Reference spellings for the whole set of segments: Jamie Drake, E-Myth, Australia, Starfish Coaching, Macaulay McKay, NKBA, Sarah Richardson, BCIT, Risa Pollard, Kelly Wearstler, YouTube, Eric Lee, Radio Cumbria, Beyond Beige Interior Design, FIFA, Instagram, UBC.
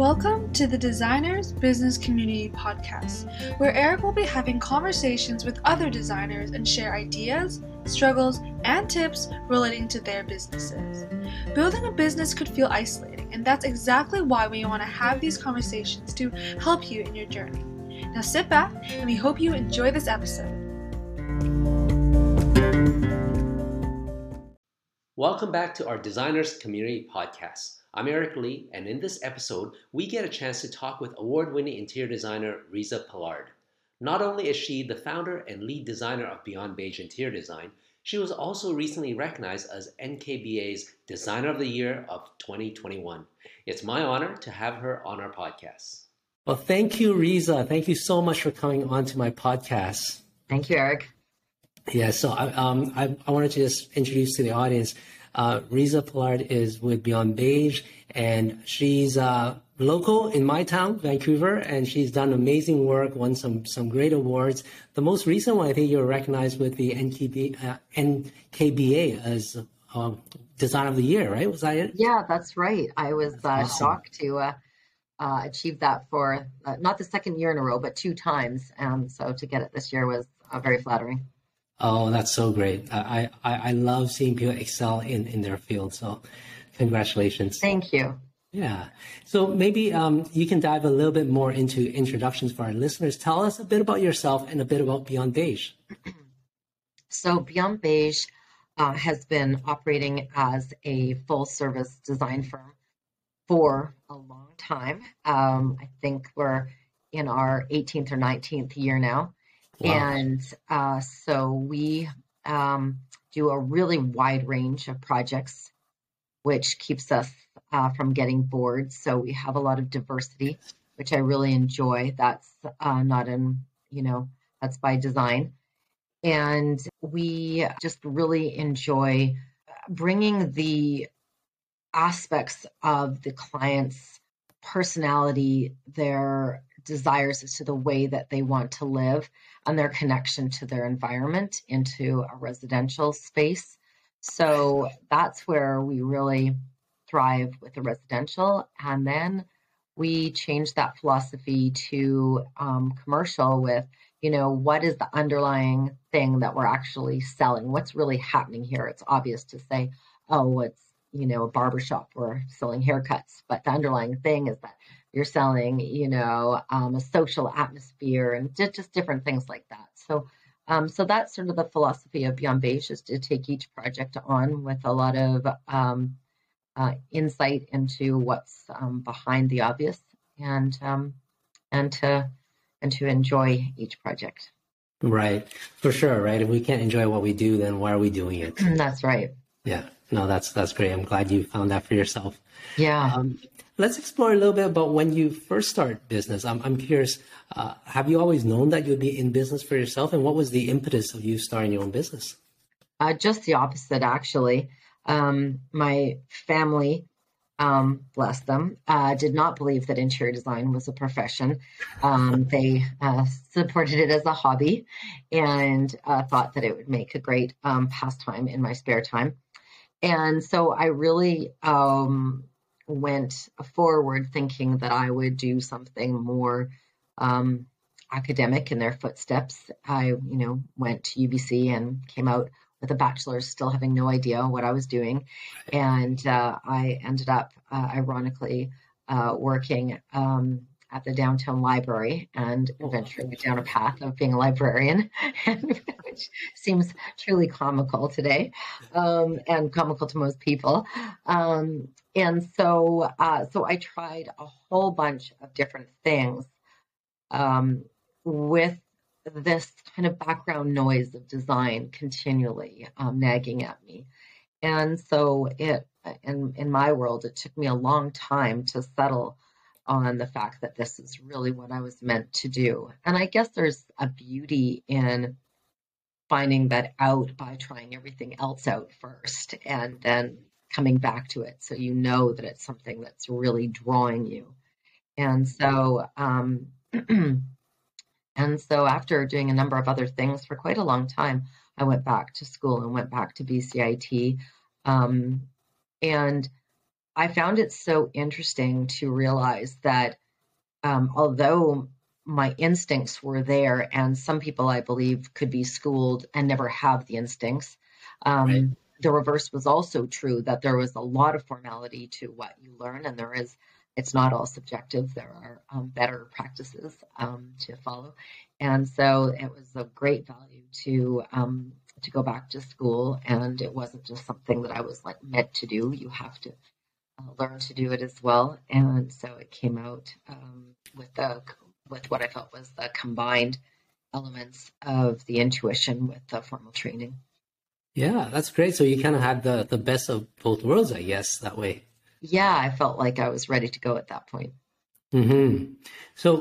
Welcome to the Designers Business Community Podcast, where Eric will be having conversations with other designers and share ideas, struggles, and tips relating to their businesses. Building a business could feel isolating, and that's exactly why we want to have these conversations to help you in your journey. Now sit back, and we hope you enjoy this episode. Welcome back to our Designers Community Podcast. I'm Eric Lee, and in this episode, we get a chance to talk with award-winning interior designer Risa Pollard. Not only is she the founder and lead designer of Beyond Beige Interior Design, she was also recently recognized as NKBA's Designer of the Year of 2021. It's my honor to have her on our podcast. Well, thank you, Risa. Thank you so much for coming on to my podcast. Thank you, Eric. Yeah, so I wanted to just introduce to the audience. Risa Pollard is with Beyond Beige, and she's local in my town, Vancouver, and she's done amazing work, won some great awards. The most recent one, I think you were recognized with the NKBA as Design of the Year, right? Was that it? Yeah, that's right. I was awesome. Shocked to achieve that for not the second year in a row, but two times. So to get it this year was very flattering. Oh, that's so great. I love seeing people excel in their field. So congratulations. Thank you. Yeah. So maybe you can dive a little bit more into introductions for our listeners. Tell us a bit about yourself and a bit about Beyond Beige. So Beyond Beige has been operating as a full service design firm for a long time. I think we're in our 18th or 19th year now. Wow. And so we do a really wide range of projects, which keeps us from getting bored. So we have a lot of diversity, which I really enjoy. That's not in, you know, that's by design. And we just really enjoy bringing the aspects of the client's personality, their desires as to the way that they want to live and their connection to their environment into a residential space. So that's where we really thrive with the residential. And then we change that philosophy to commercial with, you know, what is the underlying thing that we're actually selling? What's really happening here? It's obvious to say, oh, it's, you know, a barbershop, we're selling haircuts, but the underlying thing is that you're selling, you know, a social atmosphere and just different things like that. So, so that's sort of the philosophy of Beyond Beige, is to take each project on with a lot of insight into what's behind the obvious, and to enjoy each project. Right, for sure. Right, if we can't enjoy what we do, then why are we doing it? That's right. Yeah. No, that's great. I'm glad you found that for yourself. Yeah. Let's explore a little bit about when you first started business. I'm curious, have you always known that you'd be in business for yourself? And what was the impetus of you starting your own business? Just the opposite, actually. My family, bless them, did not believe that interior design was a profession. They supported it as a hobby and thought that it would make a great pastime in my spare time. And so I really went forward thinking that I would do something more academic in their footsteps. I, you know, went to UBC and came out with a bachelor's, still having no idea what I was doing. And I ended up, ironically, working at the downtown library and venturing down a path of being a librarian, which seems truly comical today, and comical to most people. So I tried a whole bunch of different things with this kind of background noise of design continually nagging at me. And so it, in my world, it took me a long time to settle on the fact that this is really what I was meant to do. And I guess there's a beauty in finding that out by trying everything else out first and then coming back to it. So you know that it's something that's really drawing you. And so, and so after doing a number of other things for quite a long time, I went back to school and went back to BCIT. And I found it so interesting to realize that although my instincts were there, and some people I believe could be schooled and never have the instincts, right. The reverse was also true, that there was a lot of formality to what you learn, and there is, it's not all subjective. There are better practices to follow. And so it was of great value to go back to school, and it wasn't just something that I was like meant to do. You have to learn to do it as well. And so it came out with what I felt was the combined elements of the intuition with the formal training. Yeah, that's great. So you kind of had the best of both worlds, I guess, that way. Yeah, I felt like I was ready to go at that point. Mm-hmm. So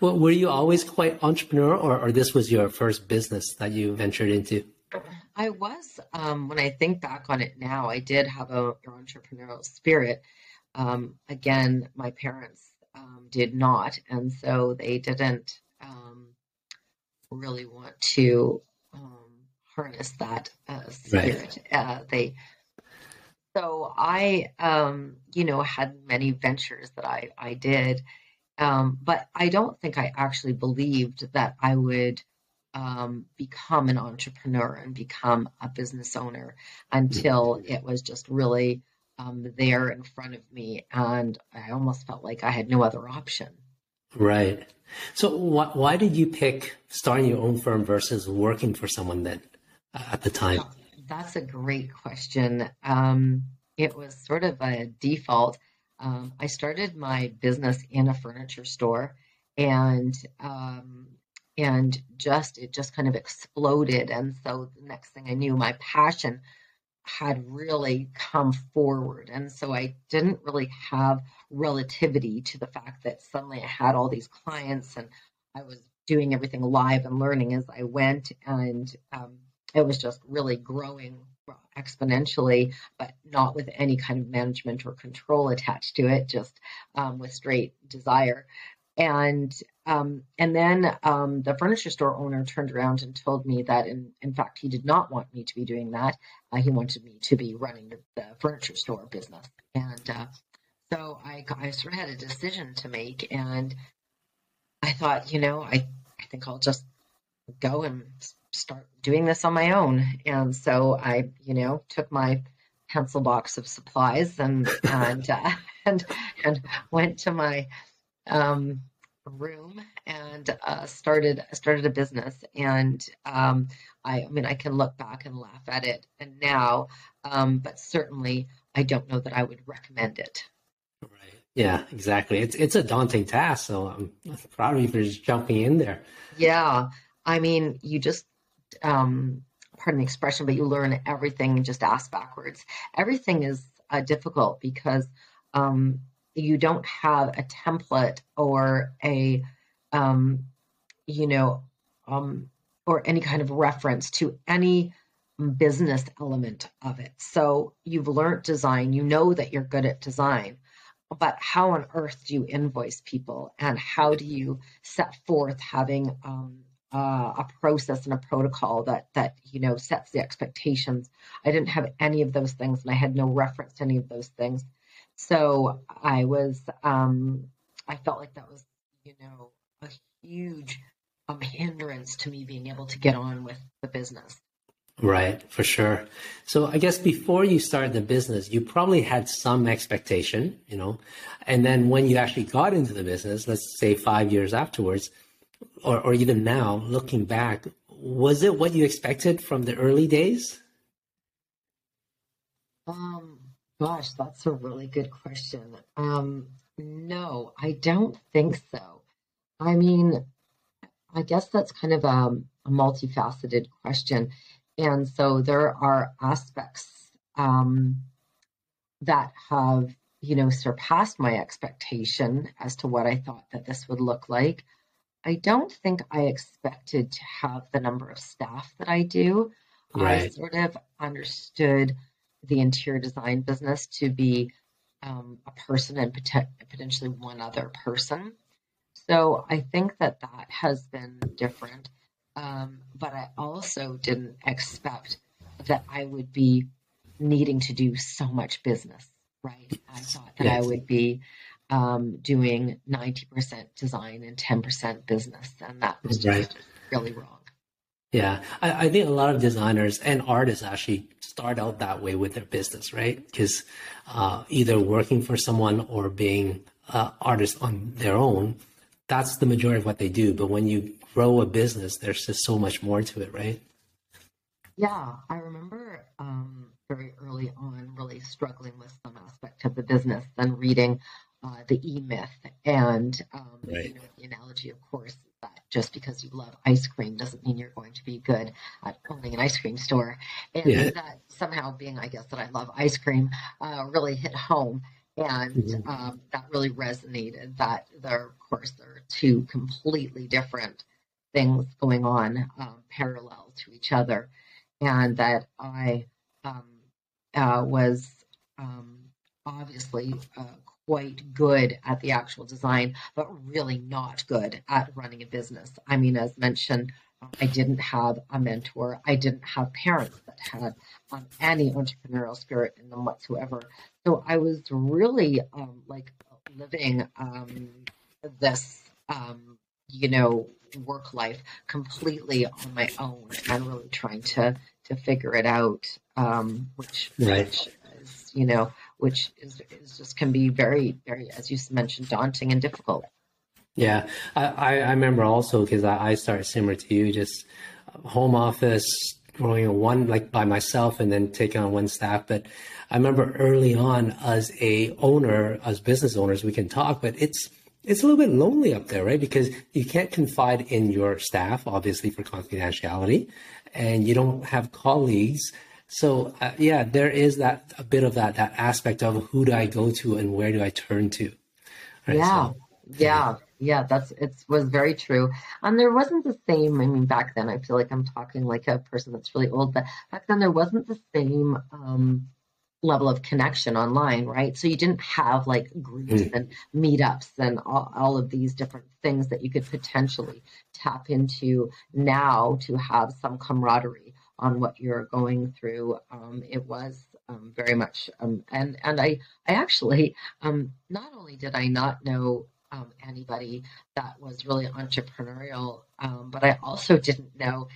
well, were you always quite entrepreneurial, or this was your first business that you ventured into? I was. When I think back on it now, I did have an entrepreneurial spirit. Again, my parents did not, and so they didn't really want to harness that spirit. Right. So I, had many ventures that I did, but I don't think I actually believed that I would become an entrepreneur and become a business owner until it was just really there in front of me. And I almost felt like I had no other option. Right. So why did you pick starting your own firm versus working for someone then at the time? That's a great question. It was sort of a default. I started my business in a furniture store, and it just kind of exploded. And so the next thing I knew, my passion had really come forward. And so I didn't really have relativity to the fact that suddenly I had all these clients and I was doing everything live and learning as I went, and it was just really growing exponentially, but not with any kind of management or control attached to it, just with straight desire. And then the furniture store owner turned around and told me that, in fact, he did not want me to be doing that. He wanted me to be running the furniture store business. And so I sort of had a decision to make, and I thought, I think I'll just go and start doing this on my own. And so I, took my pencil box of supplies and went to my room and started a business. And I can look back and laugh at it and now, but certainly I don't know that I would recommend it. Right. Yeah, exactly. It's a daunting task. So I'm proud of you for just jumping in there. Yeah. You just, pardon the expression, but you learn everything and just ask backwards. Everything is difficult because you don't have a template or a, or any kind of reference to any business element of it. So you've learned design, you know that you're good at design, but how on earth do you invoice people, and how do you set forth having, a process and a protocol that sets the expectations? I didn't have any of those things, and I had no reference to any of those things. So I was, I felt like that was, a huge hindrance to me being able to get on with the business. Right, for sure. So I guess before you started the business, you probably had some expectation, and then when you actually got into the business, let's say 5 years afterwards, or even now, looking back, was it what you expected from the early days? Gosh, that's a really good question. No, I don't think so. I guess that's kind of a multifaceted question. And so there are aspects that have, surpassed my expectation as to what I thought that this would look like. I don't think I expected to have the number of staff that I do. Right. I sort of understood the interior design business to be a person and potentially one other person. So I think that has been different. But I also didn't expect that I would be needing to do so much business, right? I thought that I would be doing 90% design and 10% business, and that was just really wrong. Yeah, I think a lot of designers and artists actually start out that way with their business, right? Because either working for someone or being artists on their own, that's the majority of what they do. But when you grow a business, there's just so much more to it, right? Yeah, I remember very early on really struggling with some aspect of the business and reading the E-Myth. And you know, the analogy, of course, is that just because you love ice cream doesn't mean you're going to be good at owning an ice cream store. And that somehow being, I guess, that I love ice cream really hit home. And that really resonated, that there, of course, there are two completely different things going on parallel to each other. And that I was obviously quite good at the actual design, but really not good at running a business. I mean, as mentioned, I didn't have a mentor. I didn't have parents that had any entrepreneurial spirit in them whatsoever. So I was really like living this, you know, work life completely on my own and really trying to figure it out, which is, you know, which is just can be very, very, as you mentioned, daunting and difficult. Yeah, I remember also because I started similar to you, just home office, growing one like by myself and then taking on one staff. But I remember early on as a owner, as business owners, we can talk, but it's a little bit lonely up there, right? Because you can't confide in your staff, obviously for confidentiality, and you don't have colleagues. So yeah, there is that a bit of that aspect of who do I go to and where do I turn to? Right? Yeah. So, yeah, that's was very true. And there wasn't the same, I mean, back then, I feel like I'm talking like a person that's really old, but back then there wasn't the same level of connection online, right? So you didn't have like groups and meetups and all of these different things that you could potentially tap into now to have some camaraderie on what you're going through. It was very much, and I actually, not only did I not know anybody that was really entrepreneurial, but I also didn't know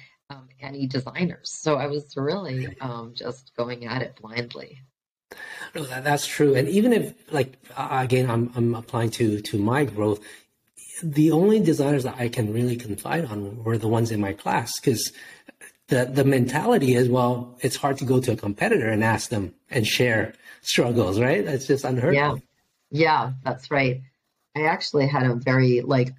any designers. So I was really just going at it blindly. No, that's true. And even if, like, again, I'm applying to my growth, the only designers that I can really confide on were the ones in my class, because the mentality is, well, it's hard to go to a competitor and ask them and share struggles, right? That's just unheard of. Yeah, that's right. I actually had a very like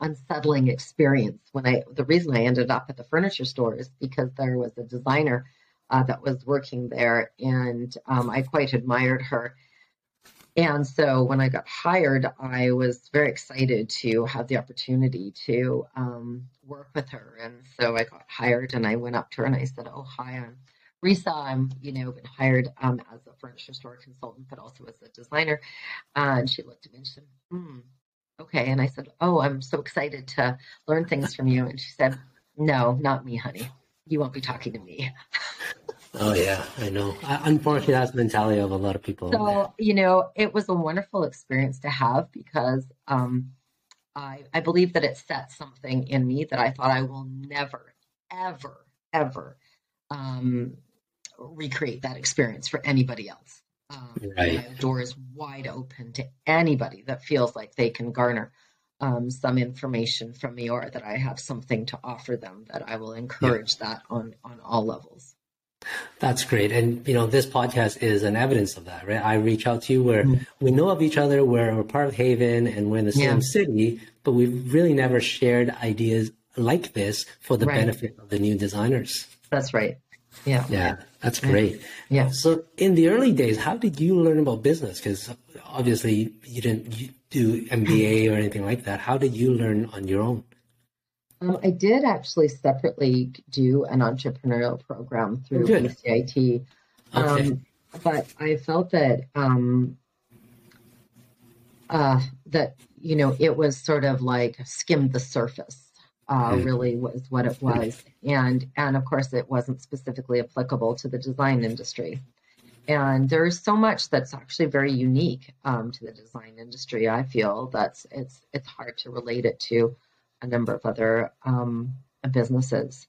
unsettling experience when the reason I ended up at the furniture store is because there was a designer that was working there, and I quite admired her. And so when I got hired, I was very excited to have the opportunity to work with her. And so I got hired and I went up to her and I said, "Oh, hi, I'm Risa, I'm, you know, been hired as a furniture store consultant, but also as a designer." And she looked at me and she said, "Okay." And I said, "Oh, I'm so excited to learn things from you." And she said, "No, not me, honey. You won't be talking to me." Oh, yeah, I know. Unfortunately, that's the mentality of a lot of people. So, you know, it was a wonderful experience to have because I believe that it set something in me that I thought I will never, ever, ever recreate that experience for anybody else. The door is wide open to anybody that feels like they can garner some information from me or that I have something to offer them, that I will encourage that on all levels. That's great. And, you know, this podcast is an evidence of that, right? I reach out to you where we know of each other, where we're part of Haven and we're in the same city, but we've really never shared ideas like this for the benefit of the new designers. That's right. Yeah. Yeah. That's great. Yeah. So in the early days, how did you learn about business? Because obviously you didn't do MBA or anything like that. How did you learn on your own? I did actually separately do an entrepreneurial program through BCIT. Okay. But I felt that, that, you know, it was sort of like skimmed the surface. really was what it was. And of course, it wasn't specifically applicable to the design industry. And there's so much that's actually very unique to the design industry. I feel that's it's hard to relate it to a number of other businesses.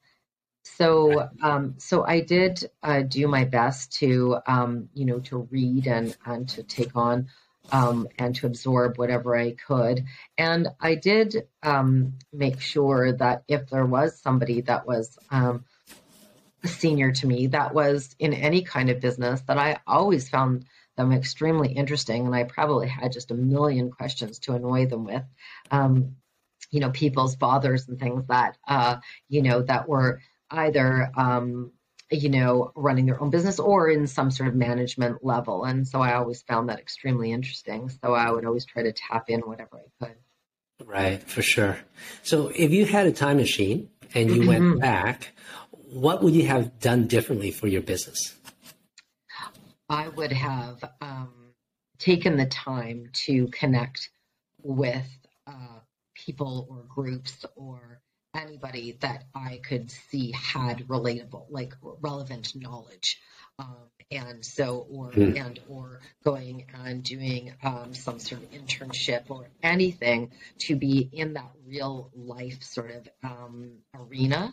So so I did do my best to you know, to read and to take on and to absorb whatever I could. And I did make sure that if there was somebody that was senior to me that was in any kind of business, that I always found them extremely interesting, and I probably had just a million questions to annoy them with, you know, people's bothers and things that you know, that were either you know, running their own business or in some sort of management level. And so I always found that extremely interesting, so I would always try to tap in whatever I could. Right, for sure. So if you had a time machine and you went back, what would you have done differently for your business? I would have taken the time to connect with people or groups or anybody that I could see had relatable, like relevant knowledge. And so, or going and doing some sort of internship or anything to be in that real life sort of arena,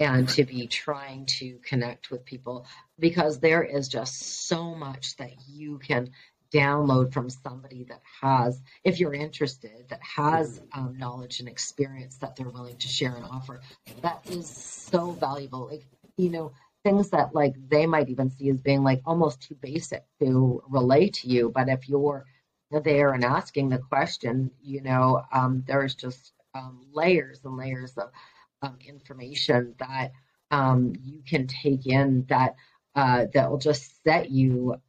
and to be trying to connect with people, because there is just so much that you can download from somebody that has, if you're interested, that has knowledge and experience that they're willing to share and offer. That is so valuable. Like, you know, things that like they might even see as being like almost too basic to relate to you. But if you're there and asking the question, you know, there's just layers and layers of information that you can take in that that will just set you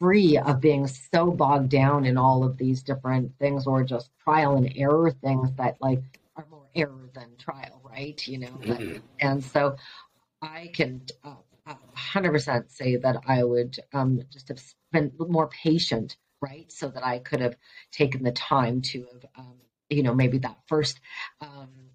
free of being so bogged down in all of these different things, or just trial and error things that like are more error than trial, right? You know, but, and so I can 100% say that I would just have been more patient, right? So that I could have taken the time to have, you know, maybe that first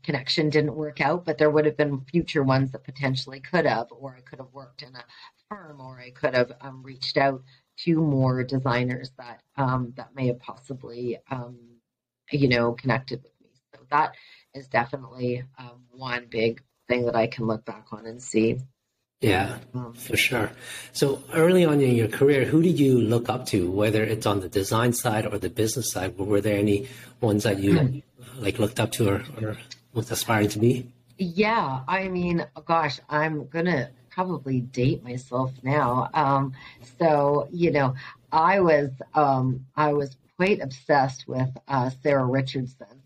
connection didn't work out, but there would have been future ones that potentially could have, or I could have worked in a firm, or I could have reached out to more designers that that may have possibly, you know, connected with me. So that is definitely one big thing that I can look back on and see. Yeah, for sure. So early on in your career, who did you look up to, whether it's on the design side or the business side? Were there any ones that you like looked up to or was aspiring to be? Yeah, I mean, gosh, I'm going to probably date myself now. So, you know, I was quite obsessed with Sarah Richardson,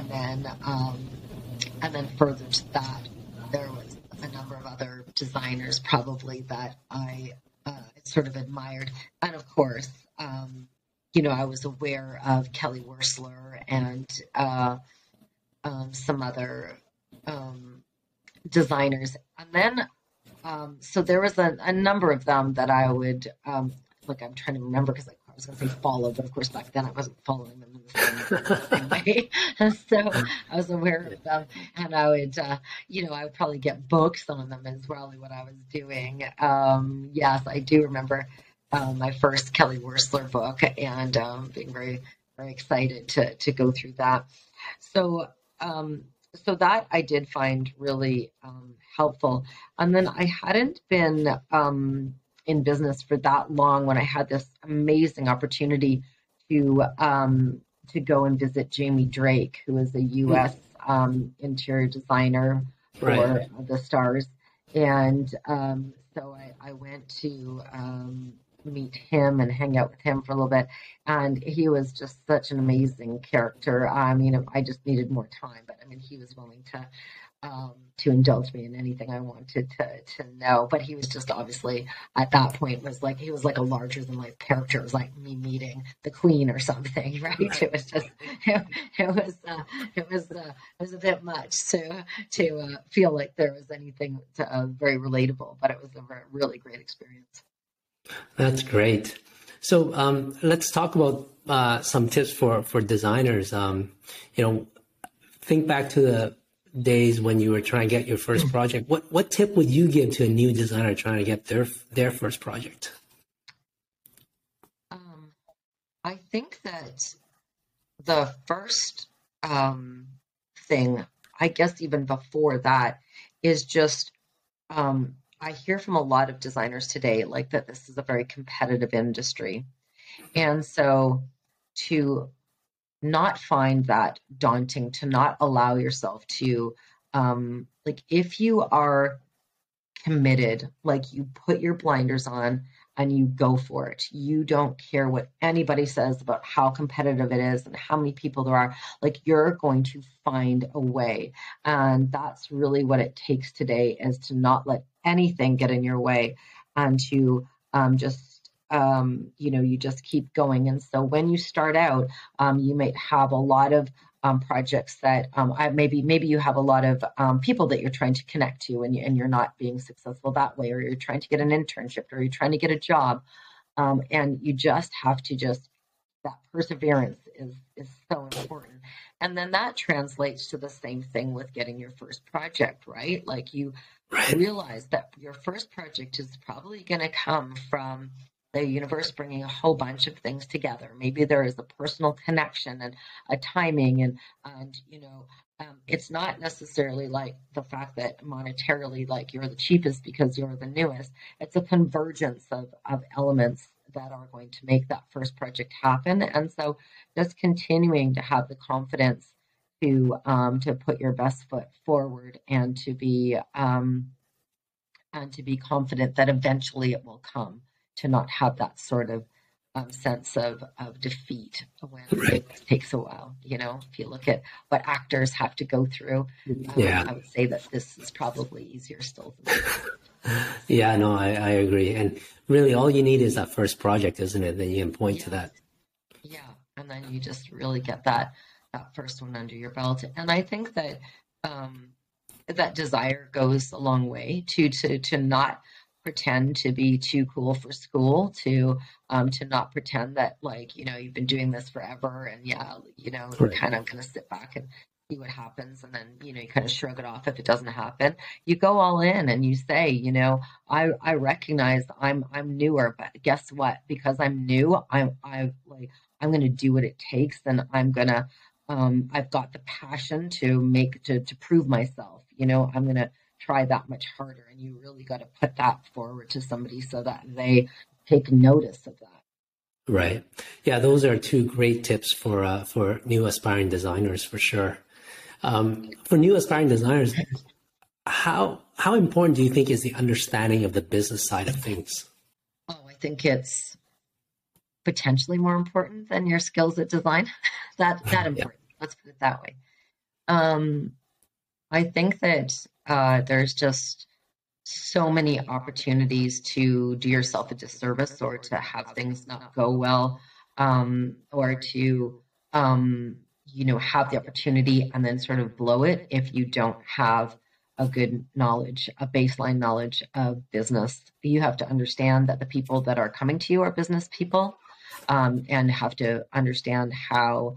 and then further to that, there was a number of other designers probably that I sort of admired. And of course, you know, I was aware of Kelly Wearstler and some other designers. And then, so there was a number of them that I would, like I'm trying to remember because I was going to say follow, but of course back then I wasn't following them in the same way. So I was aware of them, and I would, you know, I would probably get books on them as well, what I was doing. Yes, I do remember my first Kelly Wearstler book, and being very, very excited to go through that. So, so that I did find really helpful. And then I hadn't been in business for that long when I had this amazing opportunity to go and visit Jamie Drake, who is a U.S. Interior designer for the stars. And so I went to meet him and hang out with him for a little bit. And he was just such an amazing character. I mean, I just needed more time, but I mean, he was willing to indulge me in anything I wanted to know. But he was just obviously at that point was like, he was like a larger than life character. It was like me meeting the Queen or something, right? It was just, it was a bit much to feel like there was anything very relatable, but it was a really great experience. That's great. So let's talk about some tips for designers. You know, think back to the days when you were trying to get your first project. What tip would you give to a new designer trying to get their first project? I think that the first thing, I guess even before that, is just I hear from a lot of designers today, like, that this is a very competitive industry. And so to not find that daunting, to not allow yourself to, like, if you are committed, like, you put your blinders on and you go for it. You don't care what anybody says about how competitive it is and how many people there are. Like, you're going to find a way. And that's really what it takes today, is to not let anything get in your way and to you know, you just keep going. And so when you start out, you might have a lot of projects that maybe you have a lot of people that you're trying to connect to, and you're not being successful that way, or you're trying to get an internship, or you're trying to get a job, and you just have to that perseverance is so important. And then that translates to the same thing with getting your first project, right? Like, you realize that your first project is probably going to come from the universe bringing a whole bunch of things together. Maybe there is a personal connection and a timing, and you know, it's not necessarily like the fact that monetarily, like, you're the cheapest because you're the newest. It's a convergence of elements that are going to make that first project happen. And so just continuing to have the confidence to put your best foot forward and to be confident that eventually it will come. To not have that sort of sense of defeat when it takes a while. You know, if you look at what actors have to go through, I would say that this is probably easier still. Yeah, no, I agree. And really, all you need is that first project, isn't it? Then you can point to that. Yeah, and then you just really get that first one under your belt. And I think that that desire goes a long way to not pretend to be too cool for school, to not pretend that, like, you know, you've been doing this forever and you're kind of going to sit back and see what happens, and then, you know, you kind of shrug it off if it doesn't happen. You go all in and you say, you know, I recognize I'm newer, but guess what? Because I'm new, I'm going to do what it takes, and I'm going to I've got the passion to prove myself. You know, I'm going to try that much harder, and you really got to put that forward to somebody so that they take notice of that. Right. Yeah, those are two great tips for new aspiring designers, for sure. For new aspiring designers, how important do you think is the understanding of the business side of things? Oh, I think it's potentially more important than your skills at design. that important. Yeah. Let's put it that way. I think that there's just so many opportunities to do yourself a disservice, or to have things not go well, or to, you know, have the opportunity and then sort of blow it if you don't have a good knowledge, a baseline knowledge of business. You have to understand that the people that are coming to you are business people, and have to understand how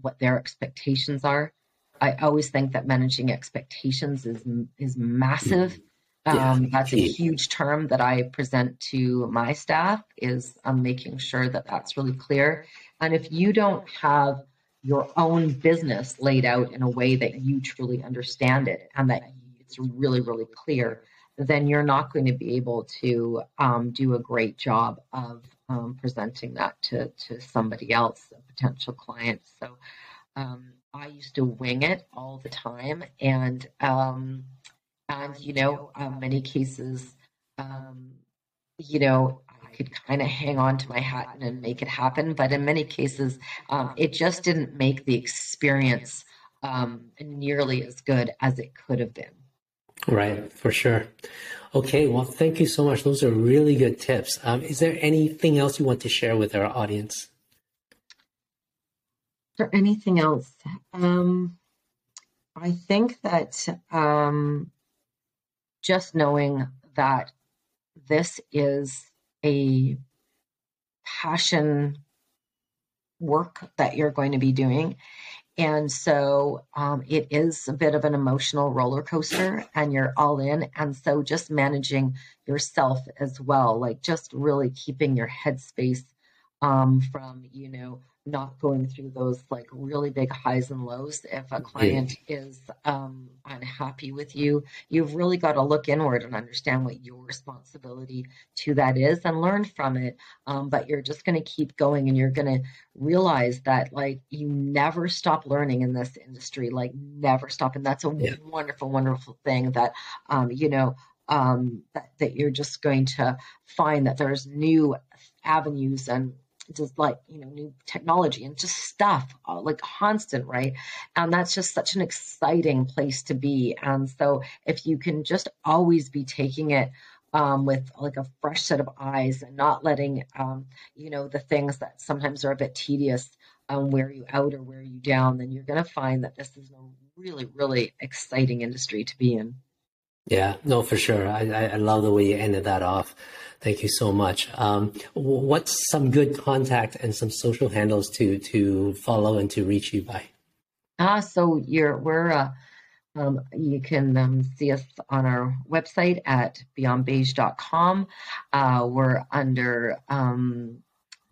what their expectations are. I always think that managing expectations is massive. That's a huge term that I present to my staff, is making sure that that's really clear. And if you don't have your own business laid out in a way that you truly understand it and that it's really, really clear, then you're not going to be able to do a great job of presenting that to somebody else, a potential client. So I used to wing it all the time, and you know, many cases, you know, I could kind of hang on to my hat and make it happen, but in many cases, it just didn't make the experience nearly as good as it could have been. Right, for sure. Okay, well, thank you so much. Those are really good tips. Is there anything else you want to share with our audience? Or anything else? I think that just knowing that this is a passion work that you're going to be doing. And so it is a bit of an emotional roller coaster, and you're all in. And so just managing yourself as well, like just really keeping your headspace from, you know, not going through those like really big highs and lows. If a client is unhappy with you, you've really got to look inward and understand what your responsibility to that is and learn from it. But you're just going to keep going, and you're going to realize that like you never stop learning in this industry, like never stop. And that's a wonderful, wonderful thing that, you know, that you're just going to find that there's new avenues and just like, you know, new technology and just stuff like constant, right? And that's just such an exciting place to be. And so if you can just always be taking it with like a fresh set of eyes and not letting, you know, the things that sometimes are a bit tedious wear you out or wear you down, then you're going to find that this is a really, really exciting industry to be in. Yeah, no, for sure. I love the way you ended that off. Thank you so much. What's some good contact and some social handles to follow and to reach you by? So you can see us on our website at beyondbeige.com. We're under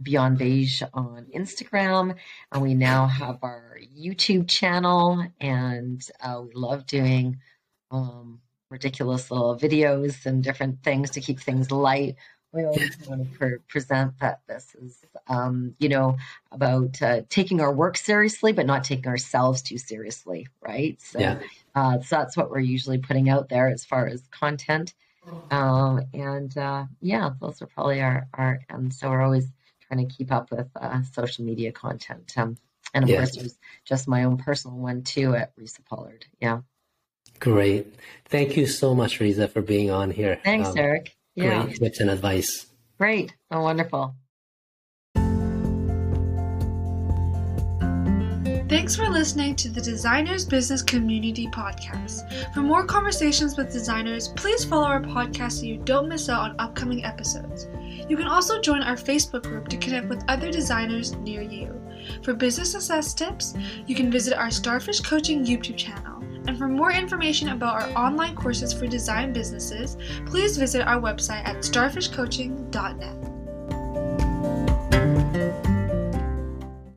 Beyond Beige on Instagram, and we now have our YouTube channel, and we love doing ridiculous little videos and different things to keep things light. We always want to present that this is, you know, about taking our work seriously, but not taking ourselves too seriously, right? So, so that's what we're usually putting out there as far as content. Yeah, those are probably our and so we're always trying to keep up with social media content. And of course, there's just my own personal one too at Risa Pollard. Yeah. Great. Thank you so much, Risa, for being on here. Thanks, Eric. Yeah. Great tips and advice. Great. Oh, wonderful. Thanks for listening to the Designers Business Community Podcast. For more conversations with designers, please follow our podcast so you don't miss out on upcoming episodes. You can also join our Facebook group to connect with other designers near you. For business success tips, you can visit our Starfish Coaching YouTube channel. And for more information about our online courses for design businesses, please visit our website at starfishcoaching.net.